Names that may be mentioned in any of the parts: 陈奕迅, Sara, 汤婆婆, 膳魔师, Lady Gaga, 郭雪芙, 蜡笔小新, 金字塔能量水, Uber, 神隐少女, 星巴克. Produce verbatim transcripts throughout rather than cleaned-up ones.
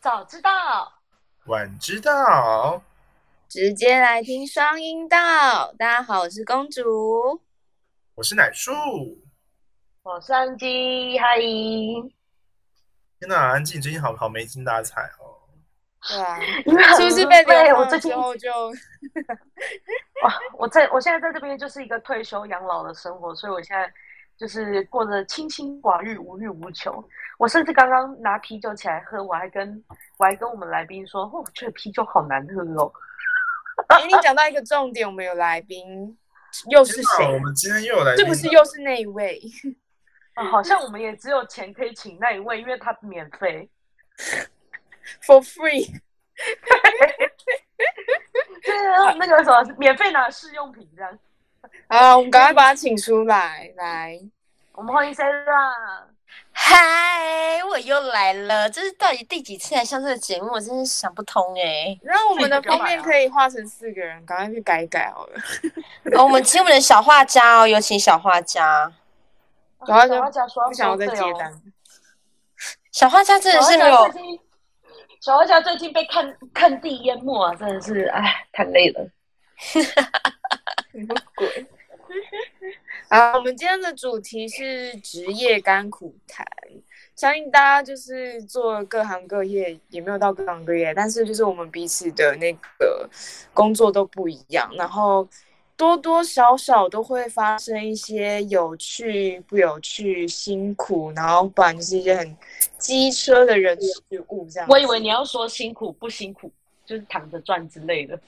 早知道，晚知道，直接来听双音道。大家好，我是公主，我是奶树，我是安姬。嗨，天哪，安姬，你最近好好没精打采哦。对啊，是不是被流放之后就？我在我现在在这边就是一个退休养老的生活，所以我现在就是过着清心寡欲、无欲无求。我甚至刚刚拿啤酒起来喝，我还跟我还跟我们来宾说，哦，我觉得啤酒好难喝哦。哎，你讲到一个重点，我们有来宾，又是谁？我们今天又有来宾，是不是又是那一位？啊，好像我们也只有钱可以请那一位，因为他免费。For free， 对，那个什么免费拿试用品这样。啊，我们赶快把他请出来，来，我们欢迎 Sara。嗨，我又来了，这是到底第几次来上这个节目？我真是想不通哎、欸。然后我们的封面可以画成四个人，赶快去改一改好了。哦，我们请我们的小画家哦，有请小画家。小画家说不想要再接单。小画家真的是没有。小画家最近被看看地淹没啊，真的是哎，太累了。什么鬼？好，我们今天的主题是职业甘苦谈。相信大家就是做各行各业，也没有到各行各业，但是就是我们彼此的那个工作都不一样，然后多多少少都会发生一些有趣、不有趣、辛苦，然后不然就是一些很机车的人事物这样。我以为你要说辛苦不辛苦，就是躺着赚之类的。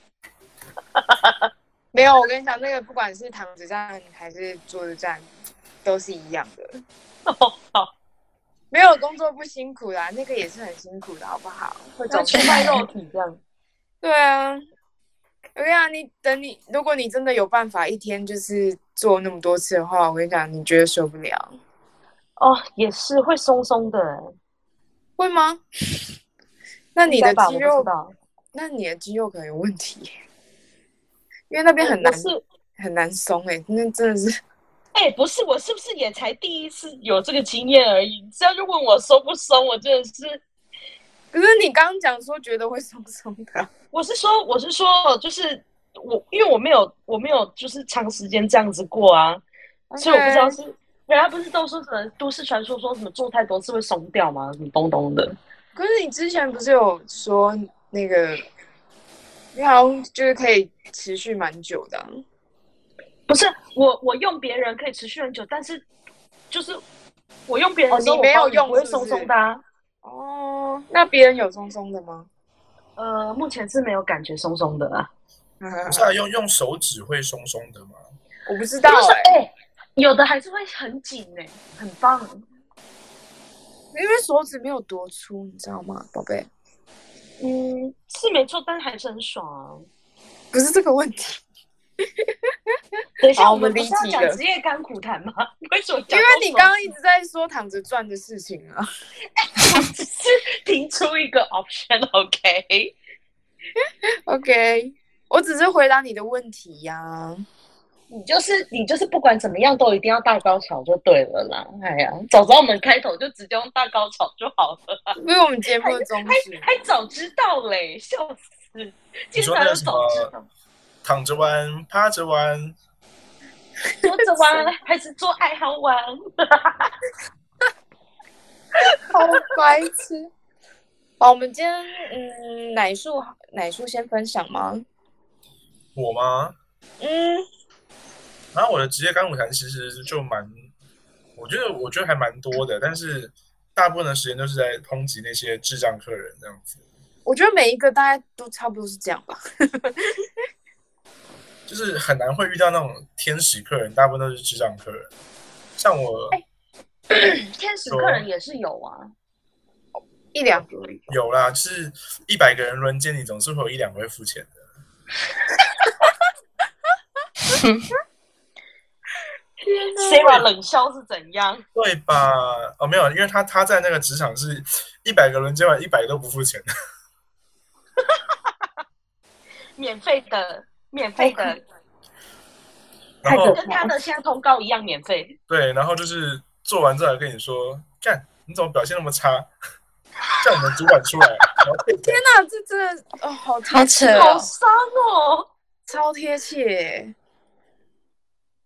没有，我跟你讲，那个不管是躺着站还是坐着站，都是一样的。没有工作不辛苦啦，那个也是很辛苦的，好不好？会走出卖肉体这样。对啊。对啊，你等你，如果你真的有办法一天就是做那么多次的话，我跟你讲，你绝对受不了。哦，也是会松松的，会吗？那你的肌肉，那你的肌肉可能有问题，因为那边很难很难松哎、欸，那真的是。哎、欸，不是，我是不是也才第一次有这个经验而已？只要就问我松不松，我真的是。可是你刚刚讲说觉得会松松的，我是说我是说就是我因为我没有我没有就是长时间这样子过啊， okay. 所以我不知道是人家不是都说什么都市传说说什么做太多次会松掉吗？什么东东的。可是你之前不是有说那个你好像就是可以持续蛮久的、啊，不是我我用别人可以持续很久，但是就是我用别人的时候、哦、你没有用我会松松的啊。哦，那别人有松松的吗？呃，目前是没有感觉松松的啊。不是啊，用用手指会松松的吗？我不知道哎、欸欸，有的还是会很紧哎、欸，很棒。因为手指没有多粗，你知道吗，宝贝？嗯，是没错，但还是很爽、啊。不是这个问题。等一下，我们不是要讲职业甘苦谈吗？为什么？因为你刚刚一直在说躺着赚的事情啊。我只是提出一个 option，OK？OK，、okay? okay, 我只是回答你的问题呀、啊。你就是你就是不管怎么样都一定要大高潮就对了啦。哎呀，早知道我们开头就直接用大高潮就好了、啊。因为我们节目的宗旨，还早知道嘞，笑死！经常就早知道。躺着玩，趴着玩，坐着玩，还是做爱好玩？好白痴！好，我们今天嗯，奶树奶树先分享吗？我吗？嗯。然后我的职业甘苦谈其实就蛮，我觉得我觉得还蛮多的，但是大部分的时间都是在抨击那些智障客人这样子。我觉得每一个大概都差不多是这样吧。就是很难会遇到那种天使客人，大部分都是智障客人。像我，欸、天使客人也是有啊，一两个有啦，就是一百个人轮奸你，总是会有一两个会付钱的。Sara 冷笑是怎样？对吧？哦，没有，因为 他, 他在那个职场是一百个轮奸完，一百都不付钱的，免费的。免费的，然后跟他的现在通告一样免费。对，然后就是做完之后跟你说，干，你怎么表现那么差？叫你们主管出来。天哪，这真的哦，好贴切，好伤哦，超贴切，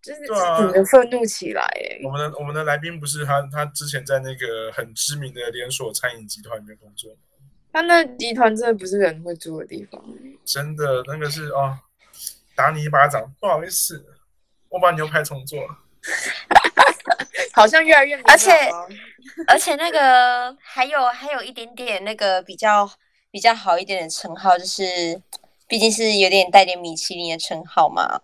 就是整个愤怒起来耶。我们的我们的来宾不是他，他之前在那个很知名的连锁餐饮集团里面工作，他那集团真的不是人会住的地方，真的那个是哦，打你一巴掌，不好意思，我把牛排重做了。好像越来越明白，而且而且那个还有还有一点点那个比较比较好一点的称号，就是毕竟是有点带点米其林的称号嘛。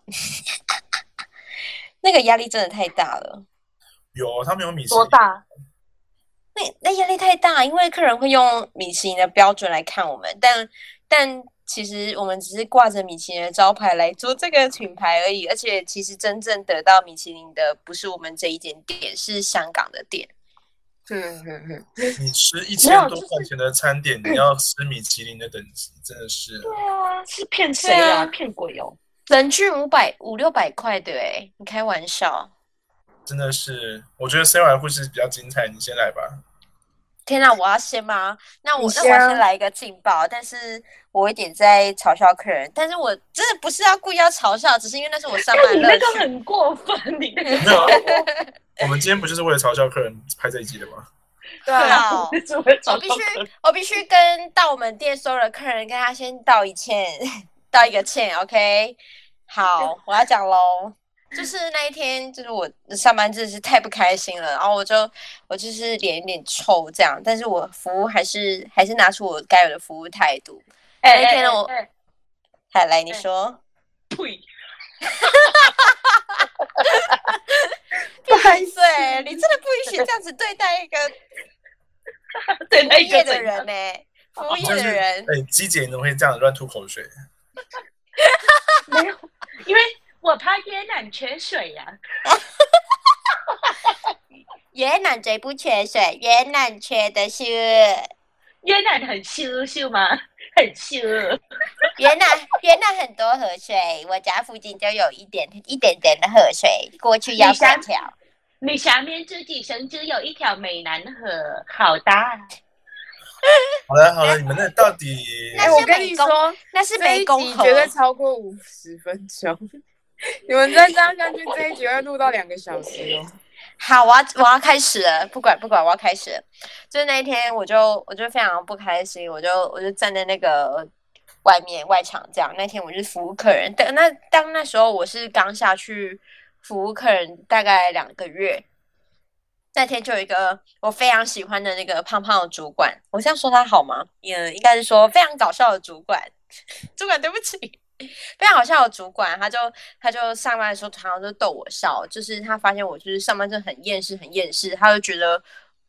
那个压力真的太大了。有，他们有米其林多大？那那压力太大，因为客人会用米其林的标准来看我们，但但其实我们只是挂着米其林的招牌来做这个品牌而已，而且其实真正得到米其林的不是我们这一间店，是香港的店。你吃一千多块钱的餐点，你要吃米其林的等级，真的是。对啊，是骗谁啊？骗鬼哦！人均五百五六百块的，哎，你开玩笑。真的是，我觉得 Sara 会是比较精彩，你先来吧。天哪、啊，我要先吗？那我那我先来一个劲爆，但是我一点在嘲笑客人，但是我真的不是要故意要嘲笑，只是因为那是我上班的乐趣。你那个很过分，你那个没有、啊我。我们今天不就是为了嘲笑客人拍这一集的吗？对啊，我必须我必须跟到我们店所有的客人跟他先道一歉，道一个歉 ，OK？ 好，我要讲喽。就是那一天，就是我上班真的是太不开心了，然后我就我就是脸有点臭这样，但是我服务还是还是拿出我该有的服务态度。欸、那一天呢，我，欸、来来你说，呸、欸，不好意思，你真的不允许这样子对待一个对待一个的人呢、欸，服务业的人。哎、欸，鸡姐怎么会这样乱吐口水？没有，因为。我怕椰奶缺水呀、啊！椰奶最不缺水，椰奶缺的是椰奶很羞羞吗？很羞。椰奶椰奶很多河水，我家附近就有一点一点点的河水，过去要三条。你下面自己省只有一条美南河，好大。好了好了，你们那到底？那我跟你说，那是湄公河，绝对超过五十分钟。你们再这样下去，这一集会录到两个小时哦。好，我要我要开始了，不管不管，我要开始了。就是那一天，我就我就非常不开心，我就我就站在那个外面外场这样。那天我是服务客人，但那当那时候我是刚下去服务客人大概两个月。那天就有一个我非常喜欢的那个胖胖的主管，我这样说他好吗？也应该是说非常搞笑的主管，主管对不起。非常好笑的主管，他就他就上班的时候常常就逗我笑，就是他发现我就是上班真的很厌世，很厌世，他就觉得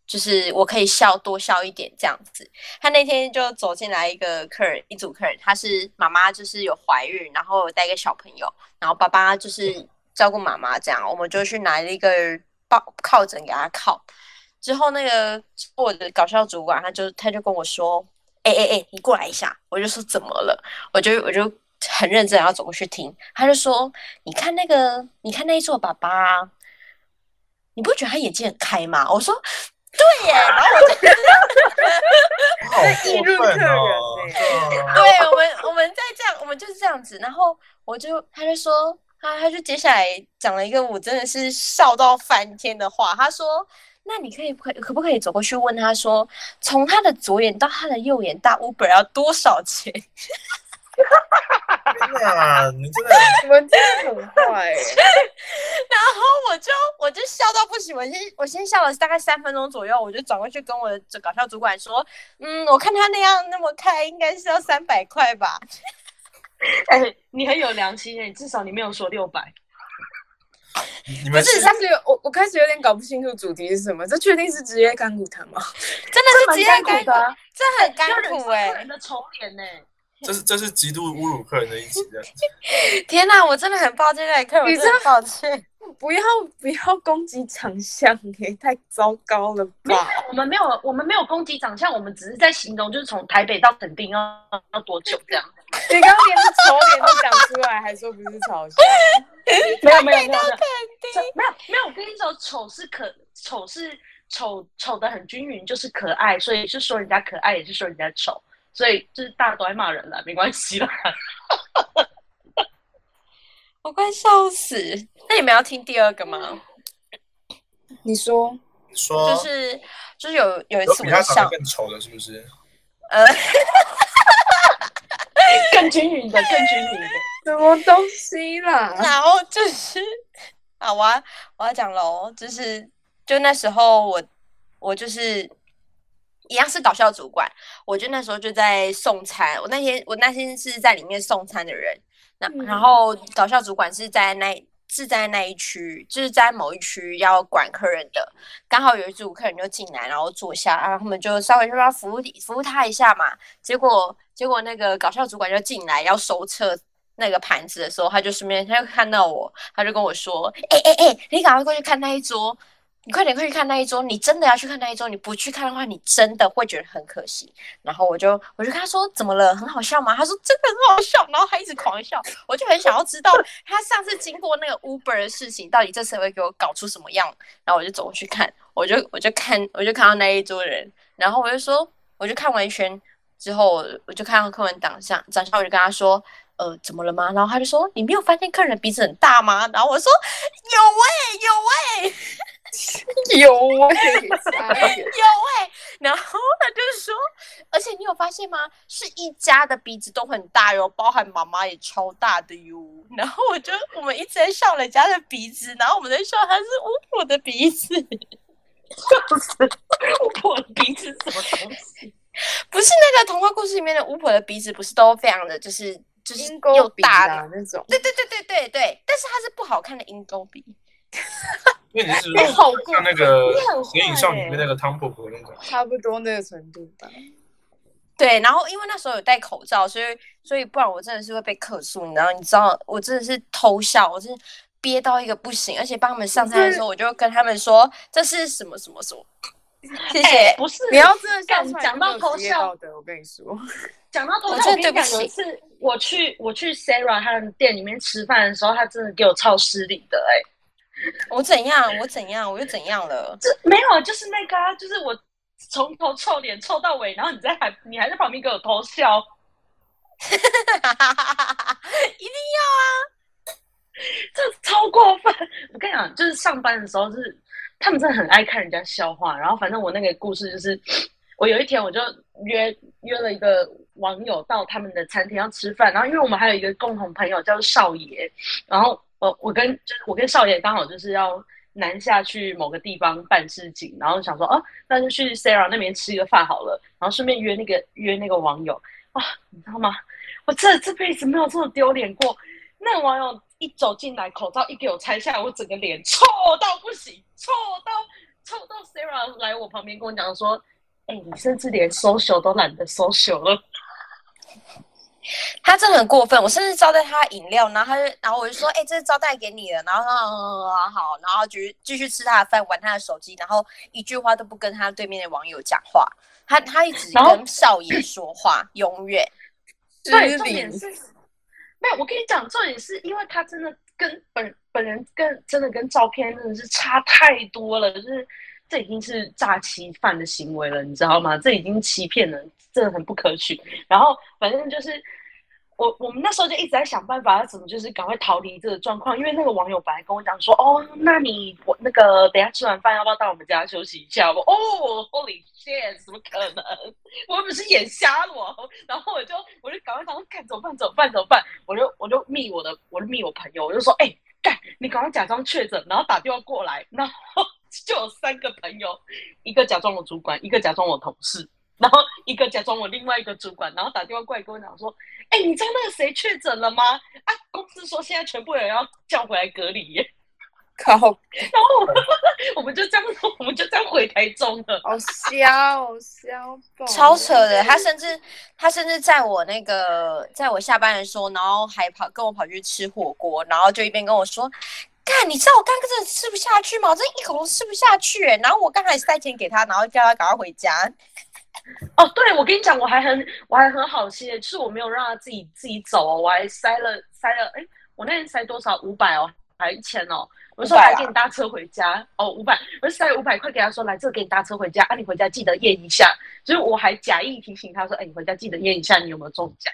就是我可以笑多笑一点这样子。他那天就走进来一个客人，一组客人，他是妈妈，就是有怀孕，然后有带一个小朋友，然后爸爸就是照顾妈妈这样，我们就去拿一个抱靠枕给他靠。之后那个我的搞笑主管，他就他就跟我说：“哎哎哎，你过来一下。”我就说：“怎么了？”我就我就。很认真，然后走过去听，他就说：“你看那个，你看那一座爸爸，你不觉得他眼睛很开吗？”我说：“对耶。”然后我就在议论客人哎，对我们，我们在这样，我们就是这样子。然后我就，他就说，他他就接下来讲了一个我真的是笑到翻天的话，他说：“那你可以可可不可以走过去问他说，从他的左眼到他的右眼搭 Uber 要多少钱？”天啊！你真的，你们真的很坏、欸。然后我就我就笑到不行，我先我先笑了大概三分钟左右，我就转过去跟我的搞笑主管说：“嗯，我看他那样那么开，应该是要三百块吧。”哎、欸，你很有良心哎、欸，至少你没有说六百。你们是？我我开始有点搞不清楚主题是什么，这确定是职业干股谈吗？真的是职业干股的，这很干股哎、欸，人的丑脸呢。这是这是极度侮辱客人的一集的。天哪，我真的很抱歉，那客人，我真的抱歉。不要不要攻击长相，也太糟糕了吧？没有，我们没有我们没有攻击长相，我们只是在形容，就是从台北到垦丁要要多久这样。你刚刚连丑脸都讲出来，还说不是嘲笑？没有没有没有没有没有没有，我跟你说，丑是可丑是丑丑的很均匀，就是可爱，所以是说人家可爱，也是说人家丑。所以就是大家都在骂人啦，没关系啦。我快笑死！那你们要听第二个吗？你说，你说，就是就是有有一次我在上，有比他长得更丑的，是不是？呃，更均匀的，更均匀的，什么东西啦？然后就是啊，我要我要讲喽，就是就那时候我我就是。一样是搞笑主管，我就那时候就在送餐。我那天我那天是在里面送餐的人，嗯、然后搞笑主管是在那是在那一区，就是在某一区要管客人的。刚好有一组客人就进来，然后坐下，然后他们就稍微就要服务服务他一下嘛。结果结果那个搞笑主管就进来要收车。那个盘子的时候，他就顺便他就看到我，他就跟我说：“哎哎哎，你赶快过去看那一桌。”你快点快去看那一桌，你真的要去看那一桌，你不去看的话，你真的会觉得很可惜。然后我就我就跟他说，怎么了？很好笑吗？他说真的很好笑，然后他一直狂笑。我就很想要知道他上次经过那个 Uber 的事情，到底这次会给我搞出什么样。然后我就走过去看，我就我就看我就看到那一桌人，然后我就说，我就看完一圈之后，我就看到客人长相长相，我就跟他说。呃，怎么了吗？然后他就说：“你没有发现客人鼻子很大吗？”然后我说：“有哎、欸，有哎、欸，有哎、欸，有哎、欸。”然后他就说：“而且你有发现吗？是一家的鼻子都很大哟，包含妈妈也超大的哟。”然后我就我们一直在笑人家的鼻子，然后我们在笑他是巫婆的鼻子，不是巫婆的鼻子什么东西？不是那个童话故事里面的巫婆的鼻子，不是都非常的就是。就是又大的那种，对对对对对对，但是它是不好看的鹰钩鼻，因为你是像那个《神隐少女》那个汤婆婆那种，差不多那个程度吧。对，然后因为那时候有戴口罩，所以所以不然我真的是会被客诉，然后你知道我真的是偷笑，我是憋到一个不行，而且帮他们上菜的时候，我就跟他们说这是什么什么什么。谢谢、欸，不是你要真的像讲到偷笑的，我跟你说，讲到偷笑，我跟你讲，有一次我去我去 Sara 他的店里面吃饭的时候，他真的给我超失礼的、欸，我怎样？我怎样？我又怎样了？这没有，就是那个、啊，就是我从头臭脸臭到尾，然后你在还你还在旁边给我偷笑，一定要啊！这超过分！我跟你讲，就是上班的时候是。他们真的很爱看人家笑话，然后反正我那个故事就是，我有一天我就约约了一个网友到他们的餐厅要吃饭，然后因为我们还有一个共同朋友叫少爷，然后我我跟就是我跟少爷刚好就是要南下去某个地方办事情，然后想说啊，那就去 Sara 那边吃一个饭好了，然后顺便约那个约那个网友啊，你知道吗？我这这辈子没有这么丢脸过，那个网友。一走进来，口罩一给我拆下来，我整个脸臭到不行，臭到臭到 Sara 来我旁边跟我讲说：“哎、欸，你甚至连 social 都懒得 social 了。”他真的很过分，我甚至招待他饮料，然后他就，然后我就说：“哎、欸，这是招待给你的。”然后他说：“嗯，好。”然后继续继续吃他的饭，玩他的手机，然后一句话都不跟他对面的网友讲话。他他一直跟少爷说话，永远。对，重点是。没有，我跟你讲，重点是因为他真的跟 本, 本人跟真的跟照片真的是差太多了，就是这已经是诈欺犯的行为了，你知道吗？这已经欺骗人，真的很不可取。然后反正就是我我们那时候就一直在想办法，要怎么就是赶快逃离这个状况。因为那个网友本来跟我讲说，哦，那你我那个等一下吃完饭要不要到我们家休息一下？我哦 ，Holy shit， 怎么可能？我不是眼瞎了我。然后我就我就赶快想说，干怎么办？怎么办？怎么办？我就我就密我的我就密我朋友，我就说，哎、欸，干你赶快假装确诊，然后打电话过来。然后就有三个朋友，一个假装我主管，一个假装我同事。然后一个假装我另外一个主管，然后打电话过来跟我讲说：“哎、欸，你知道那个谁确诊了吗？啊，公司说现在全部人要叫回来隔离耶。”靠！然后我们我们就这样，我们就这样回台中了。好笑，好笑爆！超扯的，他甚至他甚至在我那个在我下班的时候，然后还跑跟我跑去吃火锅，然后就一边跟我说。干，你知道我刚刚真的吃不下去吗？我真一口都吃不下去、欸。然后我刚才塞钱给他，然后叫他赶快回家。哦，对，我跟你讲，我还很我还很好心，就是我没有让他自己自己走哦，我还塞了塞了，哎，我那天塞多少？五百哦，还一千哦，我说来给你搭车回家哦，五百，我是塞五百块给他说来这给你搭车回家啊，你回家记得验一下。所以我还假意提醒他说，哎、欸，你回家记得验一下你有没有中奖。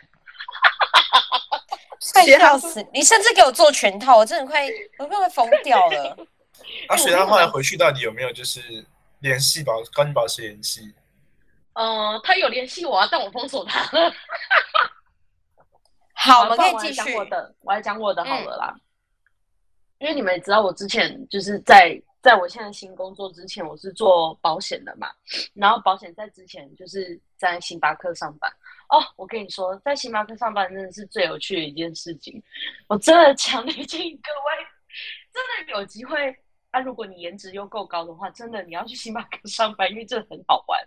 快笑死！你甚至给我做全套，我真的快，我快快疯掉了。那学长后来回去到底有没有就是联系保跟保持联系？嗯、呃，他有联系我啊，但我封锁他了。好，我们可以继续。我来讲我的好了啦、嗯，因为你们也知道，我之前就是在在我现在新工作之前，我是做保险的嘛。然后保险在之前就是在星巴克上班。哦，我跟你说，在星巴克上班真的是最有趣的一件事情。我真的强烈建议各位，真的有机会啊，如果你颜值又够高的话，真的你要去星巴克上班，因为真的很好玩。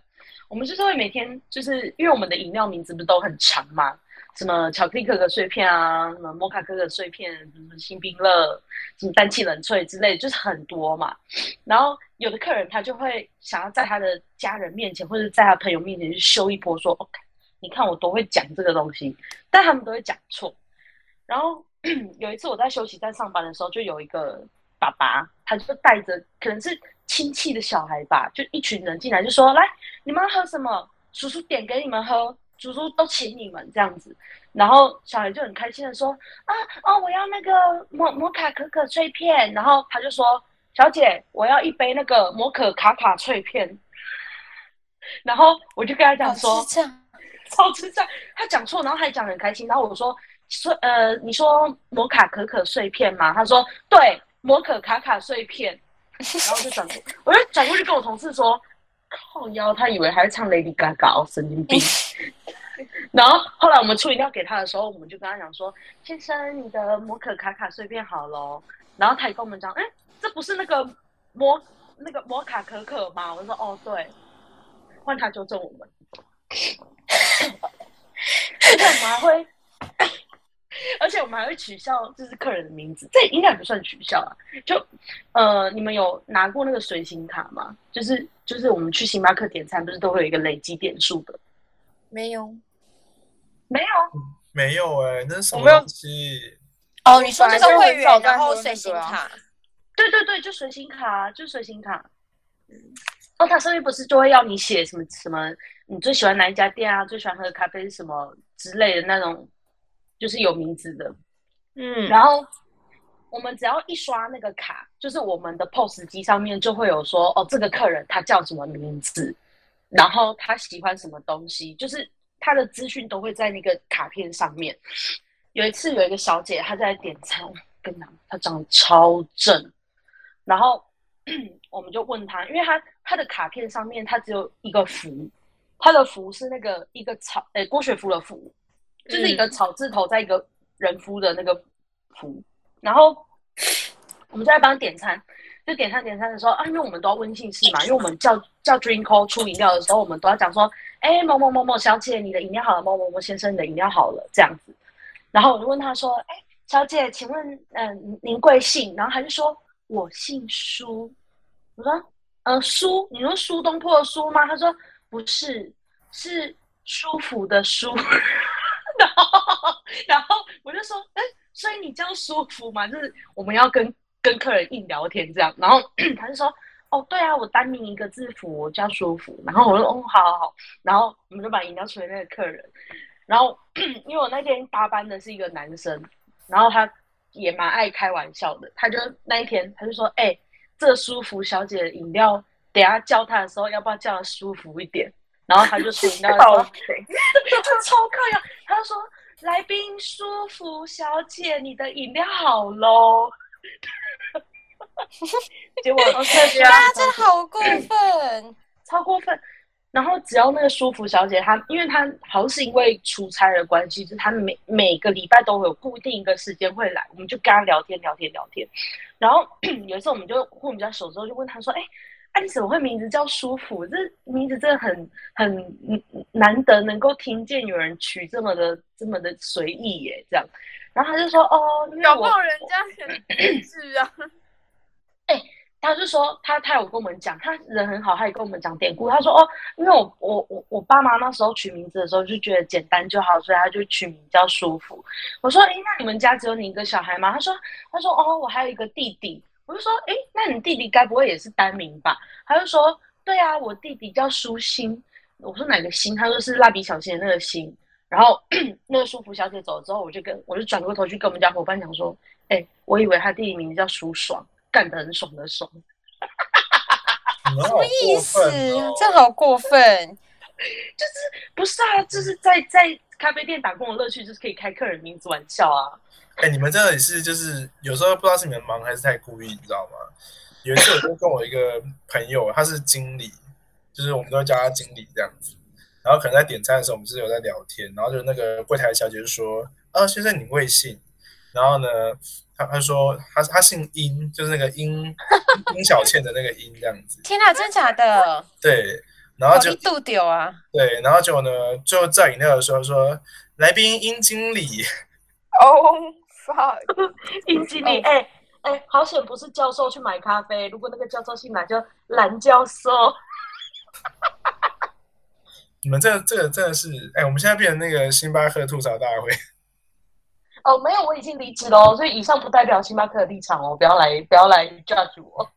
我们就是会每天就是因为我们的饮料名字不是都很长嘛，什么巧克力可可碎片啊，什么摩卡可可碎片，什么星冰乐，什么氮气冷萃之类的，就是很多嘛。然后有的客人他就会想要在他的家人面前或者在他朋友面前去秀一波说 OK 你看我都会讲这个东西，但他们都会讲错。然后有一次我在休息站上班的时候，就有一个爸爸，他就带着可能是亲戚的小孩吧，就一群人进来就说，来你们要喝什么，叔叔点给你们喝，叔叔都请你们这样子。然后小孩就很开心的说，啊哦，我要那个摩卡可可脆片。然后他就说，小姐我要一杯那个摩可卡卡脆片。然后我就跟他讲说，超智障，他讲错，然后还讲很开心。然后我说，呃你说摩卡可可碎片吗？他说对，摩可卡卡碎片。然后就转过，我就转过去跟我同事说，靠腰，他以为还是唱 Lady Gaga 哦，神经病。然后后来我们出饮料给他的时候，我们就跟他讲说，先生，你的摩可卡卡碎片好咯。然后他也跟我们讲，哎、欸，这不是那个摩那个摩卡可可吗？我说哦，对。换他纠正我们。而且我们还会，而且我们还会取笑就是客人的名字，这应该不算取笑啊。就呃，你们有拿过那个随行卡吗？就是。就是我们去星巴克点餐，不是都会有一个累积点数的？没有，没有，嗯、没有哎、欸，那是什么东西？哦，你说那个会员，然后随行卡。对对对，就随行卡，就随行卡。嗯，哦，他上面不是就会要你写什么什么，你最喜欢哪一家店啊？最喜欢喝的咖啡是什么之类的那种，就是有名字的。嗯，然后。我们只要一刷那个卡，就是我们的 P O S 机上面就会有说，哦，这个客人他叫什么名字，然后他喜欢什么东西，就是他的资讯都会在那个卡片上面。有一次有一个小姐她在点餐，跟你讲，她长得超正，然后我们就问她，因为她她的卡片上面她只有一个福，她的福是那个一个草，诶、欸、郭雪芙的福，就是一个草字头在一个人夫的那个福。嗯，然后我们就在帮他点餐，就点餐点餐的时候啊，因为我们都要温馨式嘛，因为我们叫叫 drink call 出饮料的时候，我们都要讲说，哎、欸、某某某某小姐你的饮料好了，某某某先生你的饮料好了这样子。然后我就问他说，哎、欸、小姐，请问嗯、呃、您贵姓？然后他就说我姓苏。我说呃苏，你说苏东坡的苏吗？他说不是，是舒服的舒。然后然后我就说，哎、欸。所以你这样舒服吗？就是我们要跟跟客人硬聊天这样。然后他就说，哦对啊，我单名一个字符，我叫舒服。然后我就说，哦好好好。然后我们就把饮料给那个客人。然后因为我那天搭班的是一个男生，然后他也蛮爱开玩笑的，他就那一天他就说，哎、欸、这舒服小姐的饮料，等一下叫他的时候要不要叫他舒服一点？然后他就说饮料说，他超靠呀，他就说。来宾舒服小姐，你的饮料好喽。结果大家真的好过分，超过分。然后只要那个舒服小姐，她因为她好像是因为出差的关系，就是她每每个礼拜都会有固定一个时间会来，我们就跟她聊天聊天聊天。然后有一次我们就互我们家手之后就问她说，哎、欸。啊、你怎么会名字叫舒服？这名字真的很很难得能够听见有人取这么的这么的随意耶，这样。然后他就说，哦，因为我搞不好人家很励志啊。哎、欸，他就说他他有跟我们讲，他人很好，他也跟我们讲典故。他说，哦，因为我我我我爸妈那时候取名字的时候就觉得简单就好，所以他就取名叫舒服。我说，哎、欸，那你们家只有你一个小孩吗？他说他说哦，我还有一个弟弟。我就说，哎，那你弟弟该不会也是单名吧？他就说，对啊，我弟弟叫舒心。我说哪个心？他说是蜡笔小新的那个心。然后那个舒服小姐走了之后，我就跟我就转过头去跟我们家伙伴讲说，哎，我以为他弟弟名字叫舒爽，干得很爽的爽。什么意思？这好过分！就是不是啊？就是在在咖啡店打工的乐趣，就是可以开客人名字玩笑啊。哎、欸，你们真的是就是有时候不知道是你们忙还是太故意，你知道吗？有一次我就跟我一个朋友，他是经理，就是我们都会叫他经理这样子。然后可能在点餐的时候，我们是有在聊天，然后就那个柜台小姐就说：“啊，先生，你贵姓？”然后呢，他他说他他姓殷，就是那个殷殷小倩的那个殷这样子。天啊，真假的？对，然后就度丢啊。对，然后就呢，最后在饮料的时候说：“来宾殷经理。”哦，操！殷经理，哎、欸、哎、欸，好险不是教授去买咖啡，如果那个教授姓蓝，就蓝教授。你们这个、这个真的是，哎、欸，我们现在变成那个星巴克吐槽大会。哦，没有，我已经离职了，所以以上不代表星巴克的立场哦，不要来不要来 judge 我。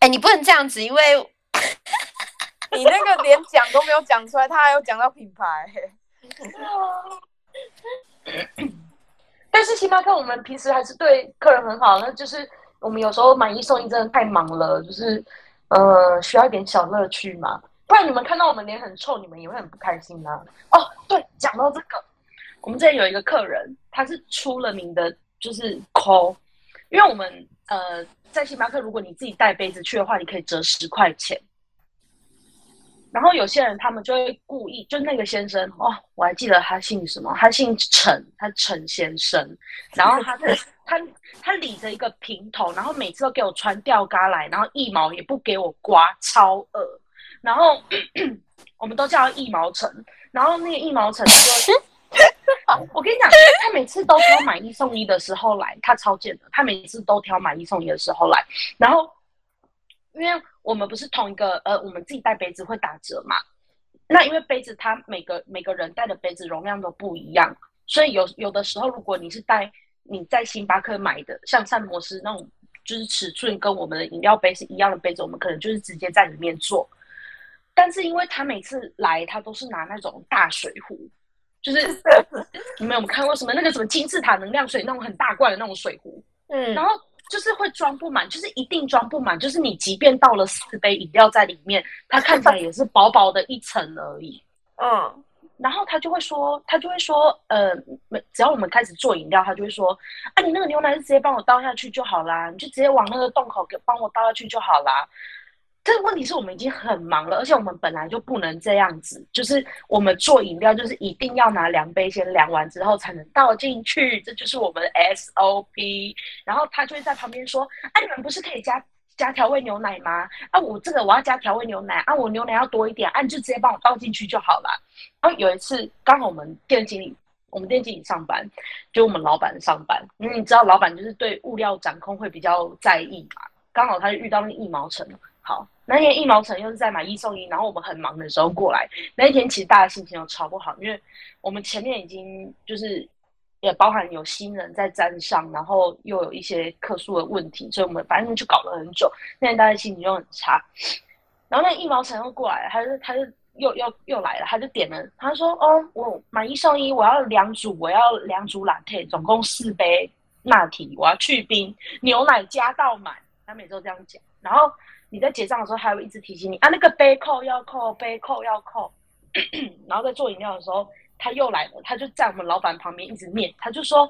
哎、欸，你不能这样子，因为你那个连讲都没有讲出来，他还有讲到品牌。但是星巴克我们平时还是对客人很好，那就是我们有时候买一送一真的太忙了，就是呃需要一点小乐趣嘛，不然你们看到我们脸很臭，你们也会很不开心啊。哦，对，讲到这个，我们之前有一个客人，他是出了名的，就是抠，因为我们呃在星巴克，如果你自己带杯子去的话，你可以折十块钱。然后有些人他们就会故意，就那个先生哦，我还记得他姓什么，他姓陈，他陈先生。然后他他他理着一个平头，然后每次都给我穿吊嘎来，然后一毛也不给我刮，超恶。然后我们都叫他一毛陈，然后那个一毛陈就，我跟你讲，他每次都挑买一送一的时候来，他超贱的，他每次都挑买一送一的时候来，然后。因为我们不是同一个呃，我们自己带杯子会打折嘛。那因为杯子它每个每个人带的杯子容量都不一样，所以有有的时候如果你是带你在星巴克买的，像膳魔师那种，就是尺寸跟我们的饮料杯是一样的杯子，我们可能就是直接在里面做。但是因为他每次来，他都是拿那种大水壶，就是你们有没有看过什么那个什么金字塔能量水那种很大罐的那种水壶？嗯，然后。就是会装不满，就是一定装不满。就是你即便倒了四杯饮料在里面，它看起来也是薄薄的一层而已。嗯，然后他就会说，他就会说，呃，只要我们开始做饮料，他就会说，啊，你那个牛奶是直接帮我倒下去就好啦，你就直接往那个洞口给帮我倒下去就好啦。但是问题是我们已经很忙了，而且我们本来就不能这样子，就是我们做饮料就是一定要拿量杯先量完之后才能倒进去，这就是我们的 S O P。然后他就会在旁边说：“啊，你们不是可以加加调味牛奶吗？啊，我这个我要加调味牛奶，啊，我牛奶要多一点，啊，你就直接帮我倒进去就好了。”然后有一次刚好我们店经理，我们店经理上班，就我们老板上班，因为你知道老板就是对物料掌控会比较在意嘛，刚好他就遇到那个一毛城。好，那天一毛城又是在买一送一，然后我们很忙的时候过来。那一天其实大家心情都超不好，因为我们前面已经就是也包含有新人在站上，然后又有一些客诉的问题，所以我们反正就搞了很久。那天大家心情就很差，然后那一毛城又过来了，他就他就又又又来了，他就点了，他说：“哦，我买一送一，我要两组，我要两组latte，总共四杯拿铁，我要去冰，牛奶加到满。”他每次都这样讲，然后。你在结账的时候，还会一直提醒你啊，那个杯扣要扣，杯扣要扣。然后在做饮料的时候，他又来了，他就在我们老板旁边一直念，他就说：“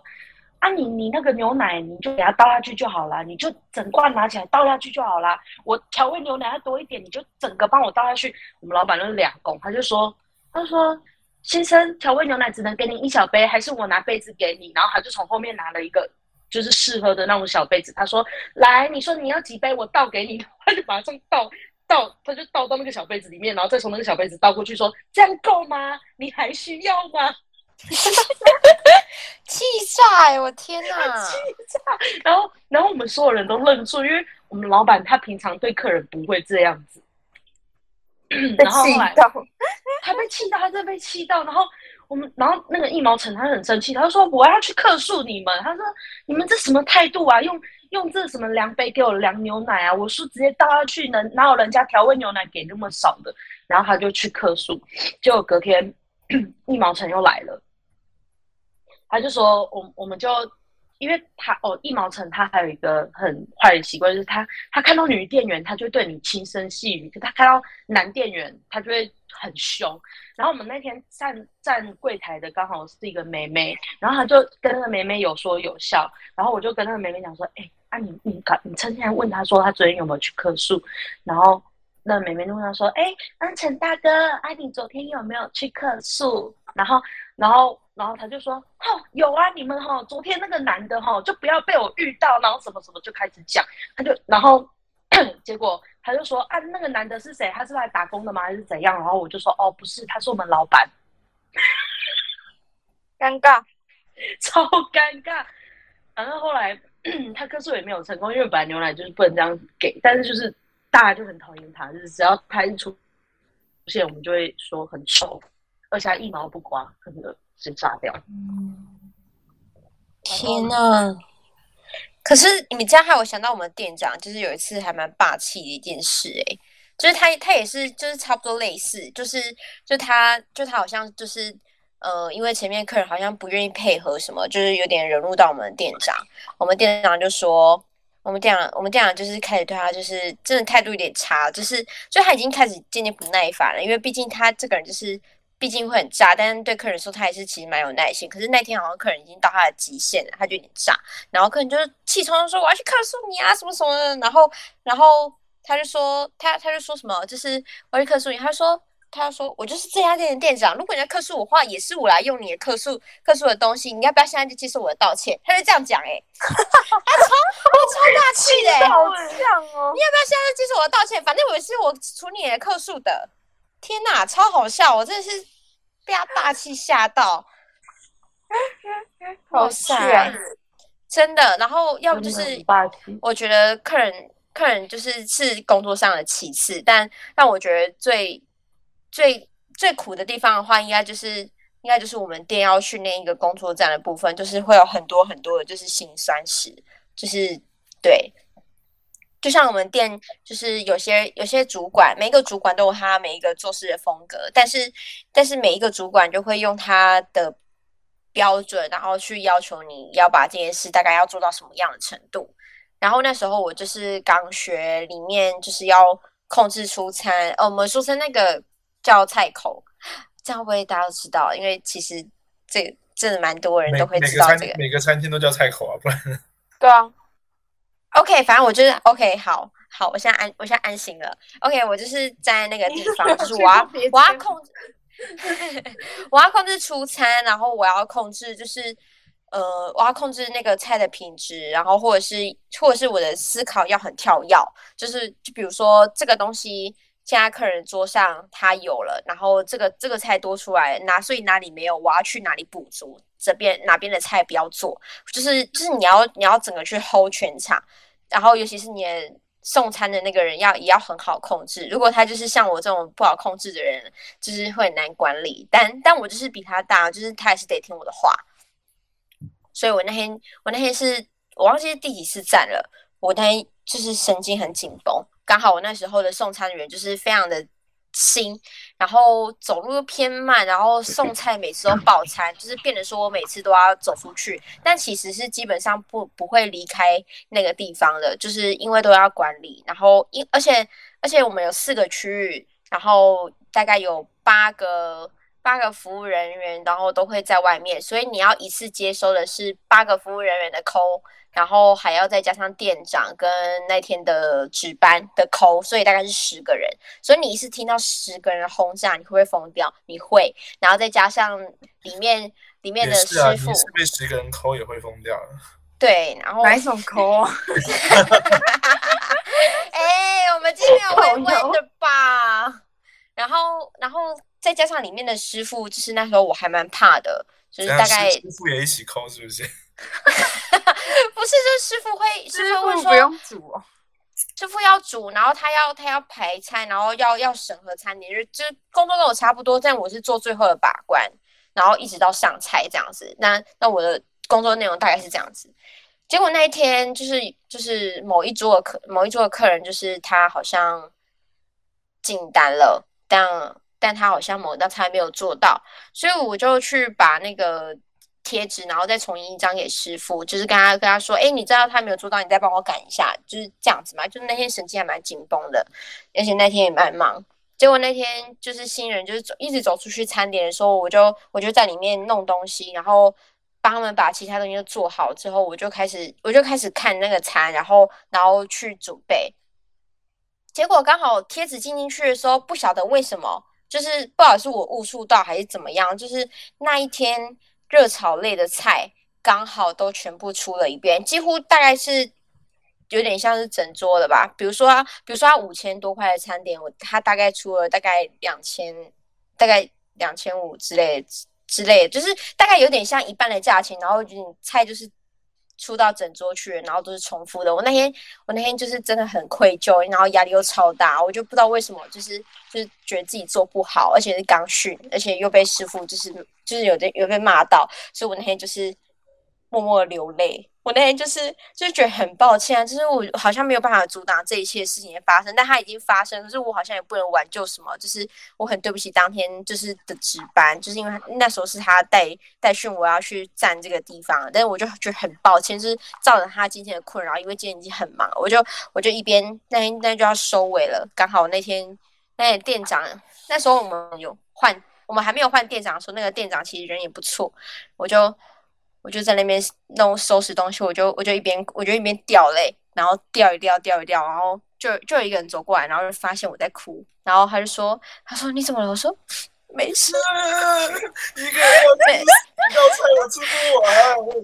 啊你，你那个牛奶你就给它倒下去就好啦，你就整罐拿起来倒下去就好啦。我调味牛奶要多一点，你就整个帮我倒下去。”我们老板就是两公，他就说：“他说先生，调味牛奶只能给你一小杯，还是我拿杯子给你？”然后他就从后面拿了一个。就是适合的那种小杯子，他说：“来，你说你要几杯，我倒给你。”他就马上倒倒，他就倒到那个小杯子里面，然后再从那个小杯子倒过去，说：“这样够吗？你还需要吗？”气炸、欸！我天哪！气炸！然后，然后我们所有人都愣住，因为我们老板他平常对客人不会这样子。然后后来他被气到，他真被气到，然后。我们然后那个一毛城他很生气，他就说我要去客诉你们，他说你们这什么态度啊？用用这什么量杯给我量牛奶啊，我说直接倒下去，能哪有人家调味牛奶给那么少的？然后他就去客诉，结果隔天一毛城又来了，他就说我我们就。因为他哦，一毛城他还有一个很坏的习惯，就是他他看到女店员，他就会对你轻声细语；，可他看到男店员，他就会很凶。然后我们那天站站柜台的刚好是一个妹妹，然后他就跟那个妹妹有说有笑，然后我就跟那个妹妹讲说：“哎、欸，啊你你搞你趁现在问他说他昨天有没有去客诉？”然后那个妹妹就问他说：“哎、欸，安城大哥，啊你昨天有没有去客诉？”然后然后。然后他就说：“哦，有啊，你们哦，昨天那个男的哦，就不要被我遇到，然后什么什么就开始讲，他就然后结果他就说啊，那个男的是谁？他是来打工的吗？还是怎样？然后我就说哦，不是，他是我们老板。尴尬，超尴尬。然后后来他客诉也没有成功，因为本来牛奶就是不能这样给，但是就是大家就很讨厌他，就是只要他一出现，我们就会说很臭，而且他一毛不刮，很恶。”先炸掉！天哪！可是你们这样害我想到我们店长，就是有一次还蛮霸气的一件事、欸，哎，就是他他也是就是差不多类似，就是就他就他好像就是呃，因为前面客人好像不愿意配合什么，就是有点惹怒到我们店长，我们店长就说。我们店长，我们店长就是开始对他，就是真的态度有点差，就是就他已经开始渐渐不耐烦了，因为毕竟他这个人就是。毕竟会很炸，但是对客人说他也是其实蛮有耐心。可是那天好像客人已经到他的极限了，他就有点炸，然后客人就气冲冲说：“我要去客诉你啊，什么什么的。”然后，然后他就说他他就说什么，就是我要去客诉你。他说他说我就是这家店的店长，如果你要客诉我的话，也是我来用你的客诉客诉的东西，你要不要现在就接受我的道歉？他就这样讲哎、欸，他超他超大气的、欸，好像哦，你要不要现在就接受我的道歉？反正我是我处理你的客诉的。天哪，超好笑！我真的是被他大气吓到，好帅，真的。然后要不就是，我觉得客人客人就是是工作上的其次，但但我觉得最最最苦的地方的话，应该就是应该就是我们店要训练一个工作站的部分，就是会有很多很多的，就是辛酸史，就是对。就像我们店，就是有些有些主管，每一个主管都有他每一个做事的风格，但是但是每一个主管就会用他的标准，然后去要求你要把这件事大概要做到什么样的程度。然后那时候我就是刚学，里面就是要控制出餐，呃、哦，我们俗称那个叫菜口，这样不会大家都知道，因为其实这个真的蛮多人都会知道这个。每, 每, 个, 餐每个餐厅都叫菜口啊，不然。对啊。OK， 反正我就是 OK， 好好，我现在安，我现在安心了。OK， 我就是在那个地方，就是我要，我要控制，我要控制出餐，然后我要控制，就是呃，我要控制那个菜的品质，然后或者是或者是我的思考要很跳跃，就是就比如说这个东西现在客人桌上他有了，然后这个这个菜多出来，哪所以哪里没有，我要去哪里补足。这边哪边的菜不要做，就是就是你要你要整个去 hold 全场，然后尤其是你送餐的那个人要也要很好控制。如果他就是像我这种不好控制的人，就是会很难管理。但但我就是比他大，就是他也是得听我的话。所以我那天我那天是我忘记第几次站了，我那天就是神经很紧绷。刚好我那时候的送餐的人就是非常的。新，然后走路又偏慢，然后送菜每次都爆餐，就是变得说我每次都要走出去，但其实是基本上不不会离开那个地方的，就是因为都要管理，然后因而且而且我们有四个区域，然后大概有八个八个服务人员，然后都会在外面，所以你要一次接收的是八个服务人员的call。然后还要再加上店长跟那天的值班的call，所以大概是十个人。所以你一次听到十个人的轰炸，你会不会疯掉？你会。然后再加上里面里面的师傅，也是啊，你是被十个人call也会疯掉的。对，然后哪一种call啊？哎，我们今天有微微的吧？然后，然后再加上里面的师傅，就是那时候我还蛮怕的，就是大概师傅也一起call，是不是？不是，就是师傅会，师傅会说不用煮哦，师傅要煮，然后他要他要排餐，然后要要审核餐点，就就工作跟我差不多，但我是做最后的把关，然后一直到上菜这样子。那那我的工作内容大概是这样子。结果那一天就是就是某一桌的客某一桌的客人，就是他好像进单了，但但他好像某道菜没有做到，所以我就去把那个贴纸，然后再重印一张给师傅，就是跟他跟他说，哎，你知道他没有做到，你再帮我赶一下，就是这样子嘛。就是那天神经还蛮紧绷的，而且那天也蛮忙。结果那天就是新人就是一直走出去餐点的时候，我就我就在里面弄东西，然后帮他们把其他东西都做好之后，我就开始我就开始看那个餐，然后然后去准备。结果刚好贴纸进进去的时候，不晓得为什么，就是不好意思我误触到还是怎么样，就是那一天热炒类的菜刚好都全部出了一遍，几乎大概是有点像是整桌的吧。比如说他，比如说他五千多块的餐点，我他大概出了大概两千，大概两千五之类之类的，就是大概有点像一半的价钱。然后你菜就是出到整桌去，然后都是重复的。我那天我那天就是真的很愧疚，然后压力又超大，我就不知道为什么，就是就是觉得自己做不好，而且是刚训，而且又被师傅就是就是有的有被骂到，所以我那天就是默默流泪。我那天就是就是觉得很抱歉啊，就是我好像没有办法阻挡这一切事情的发生，但它已经发生，可是我好像也不能挽救什么，就是我很对不起当天就是的值班，就是因为那时候是他带带训我要去站这个地方，但是我就觉得很抱歉，就是造成他今天的困扰，因为今天已经很忙，我就我就一边那天那就要收尾了，刚好那天那天店长那时候我们有换，我们还没有换店长的时候，那个店长其实人也不错，我就。我就在那边弄收拾东西，我就我就一边我就一边掉泪，然后掉一掉掉一掉，然后就就有一个人走过来，然后就发现我在哭，然后他就说他说你怎么了？我说没事，一个人我掉菜我吃不完。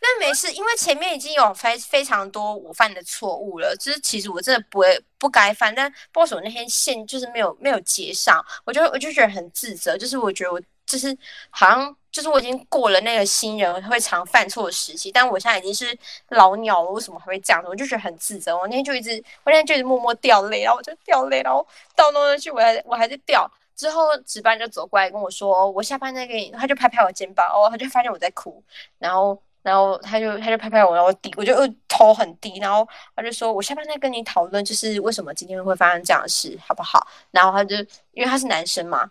那没事，因为前面已经有非非常多我犯的错误了，就是其实我真的不会不该犯，但不知道我那天线就是没有没有接上，我就我就觉得很自责，就是我觉得我就是好像。就是我已经过了那个新人会常犯错的时期，但我现在已经是老鸟了，为什么还会这样子？我就觉得很自责。我那天就一直，我那天就一直默默掉泪，然后我就掉泪，然后到那边去，我还我还在掉。之后值班就走过来跟我说，我下班再给你。他就拍拍我肩膀，哦，他就发现我在哭，然后然后他就他就拍拍我，然后低，我就头很低，然后他就说，我下班再跟你讨论，就是为什么今天会发生这样的事，好不好？然后他就因为他是男生嘛。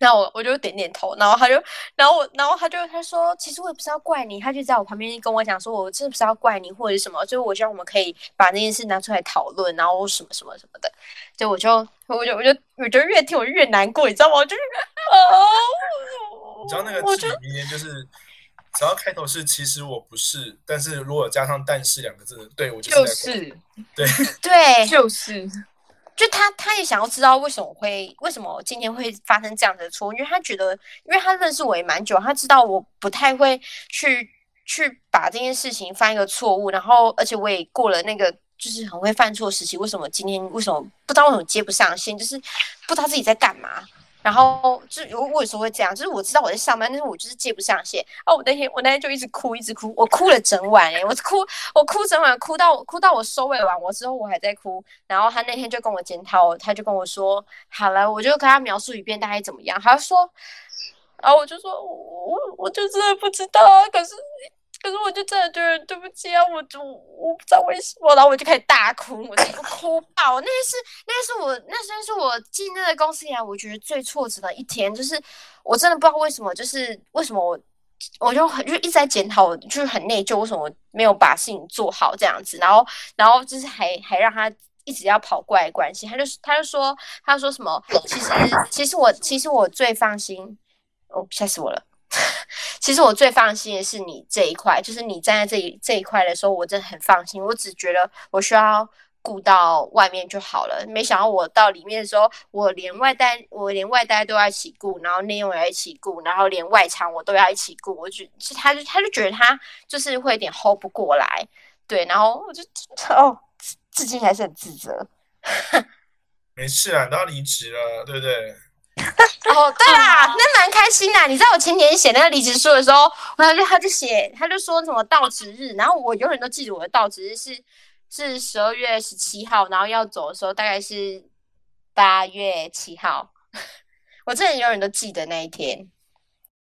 那我我就点点头，然后他就，然后我，然后他就他说，其实我也不是要怪你，他就在我旁边跟我讲说，我真的不是要怪你或者什么，所以我希望我们可以把那件事拿出来讨论，然后什么什么什么的，就我就我就我就我就越听我越难过，你知道吗？我就是哦，你知道那个字里面就是只要开头是其实我不是，但是如果加上但是两个字，对我就是就是对对就是。就他，他也想要知道为什么会，为什么今天会发生这样的错误，因为他觉得，因为他认识我也蛮久，他知道我不太会去去把这件事情犯一个错误，然后而且我也过了那个就是很会犯错时期，为什么今天为什么不知道为什么接不上线，就是不知道自己在干嘛。然后就我有时候会这样，就是我知道我在上班，但是我就是接不上线。啊，我那天我那天就一直哭，一直哭，我哭了整晚哎、欸，我哭我哭整晚，哭到哭到我收尾完我之后我还在哭。然后他那天就跟我检讨，他就跟我说，好了，我就跟他描述一遍大概怎么样。他说，然后我就说，我我就真的不知道啊，可是。可是我就真的觉得对不起啊，我我我不知道为什么，然后我就开始大哭，我就哭爆。那是那是我那算是我进那个公司以来，我觉得最挫折的一天，就是我真的不知道为什么，就是为什么我我就很就一直在检讨，我就是很内疚，为什么我没有把事情做好这样子，然后然后就是还还让他。一直要跑过来的关系，他就他就说他就说什么，其实其实我其实我最放心，哦吓死我了。其实我最放心的是你这一块，就是你站在这一这一块的时候，我真的很放心。我只觉得我需要顾到外面就好了，没想到我到里面的时候，我连外带我连外带都要一起顾，然后内用也要一起顾，然后连外场我都要一起顾。我觉得他就他就觉得他就是会有点 hold 不过来，对，然后我就哦，至今还是很自责。没事啊，你都要离职了，对不对？哦，对啦，那蛮开心啦。你知道我前年写那个离职书的时候，他就他就写，他就说什么到职日，然后我永远都记得我的到职日是是十二月十七号，然后要走的时候大概是八月七号，我真的永远都记得那一天。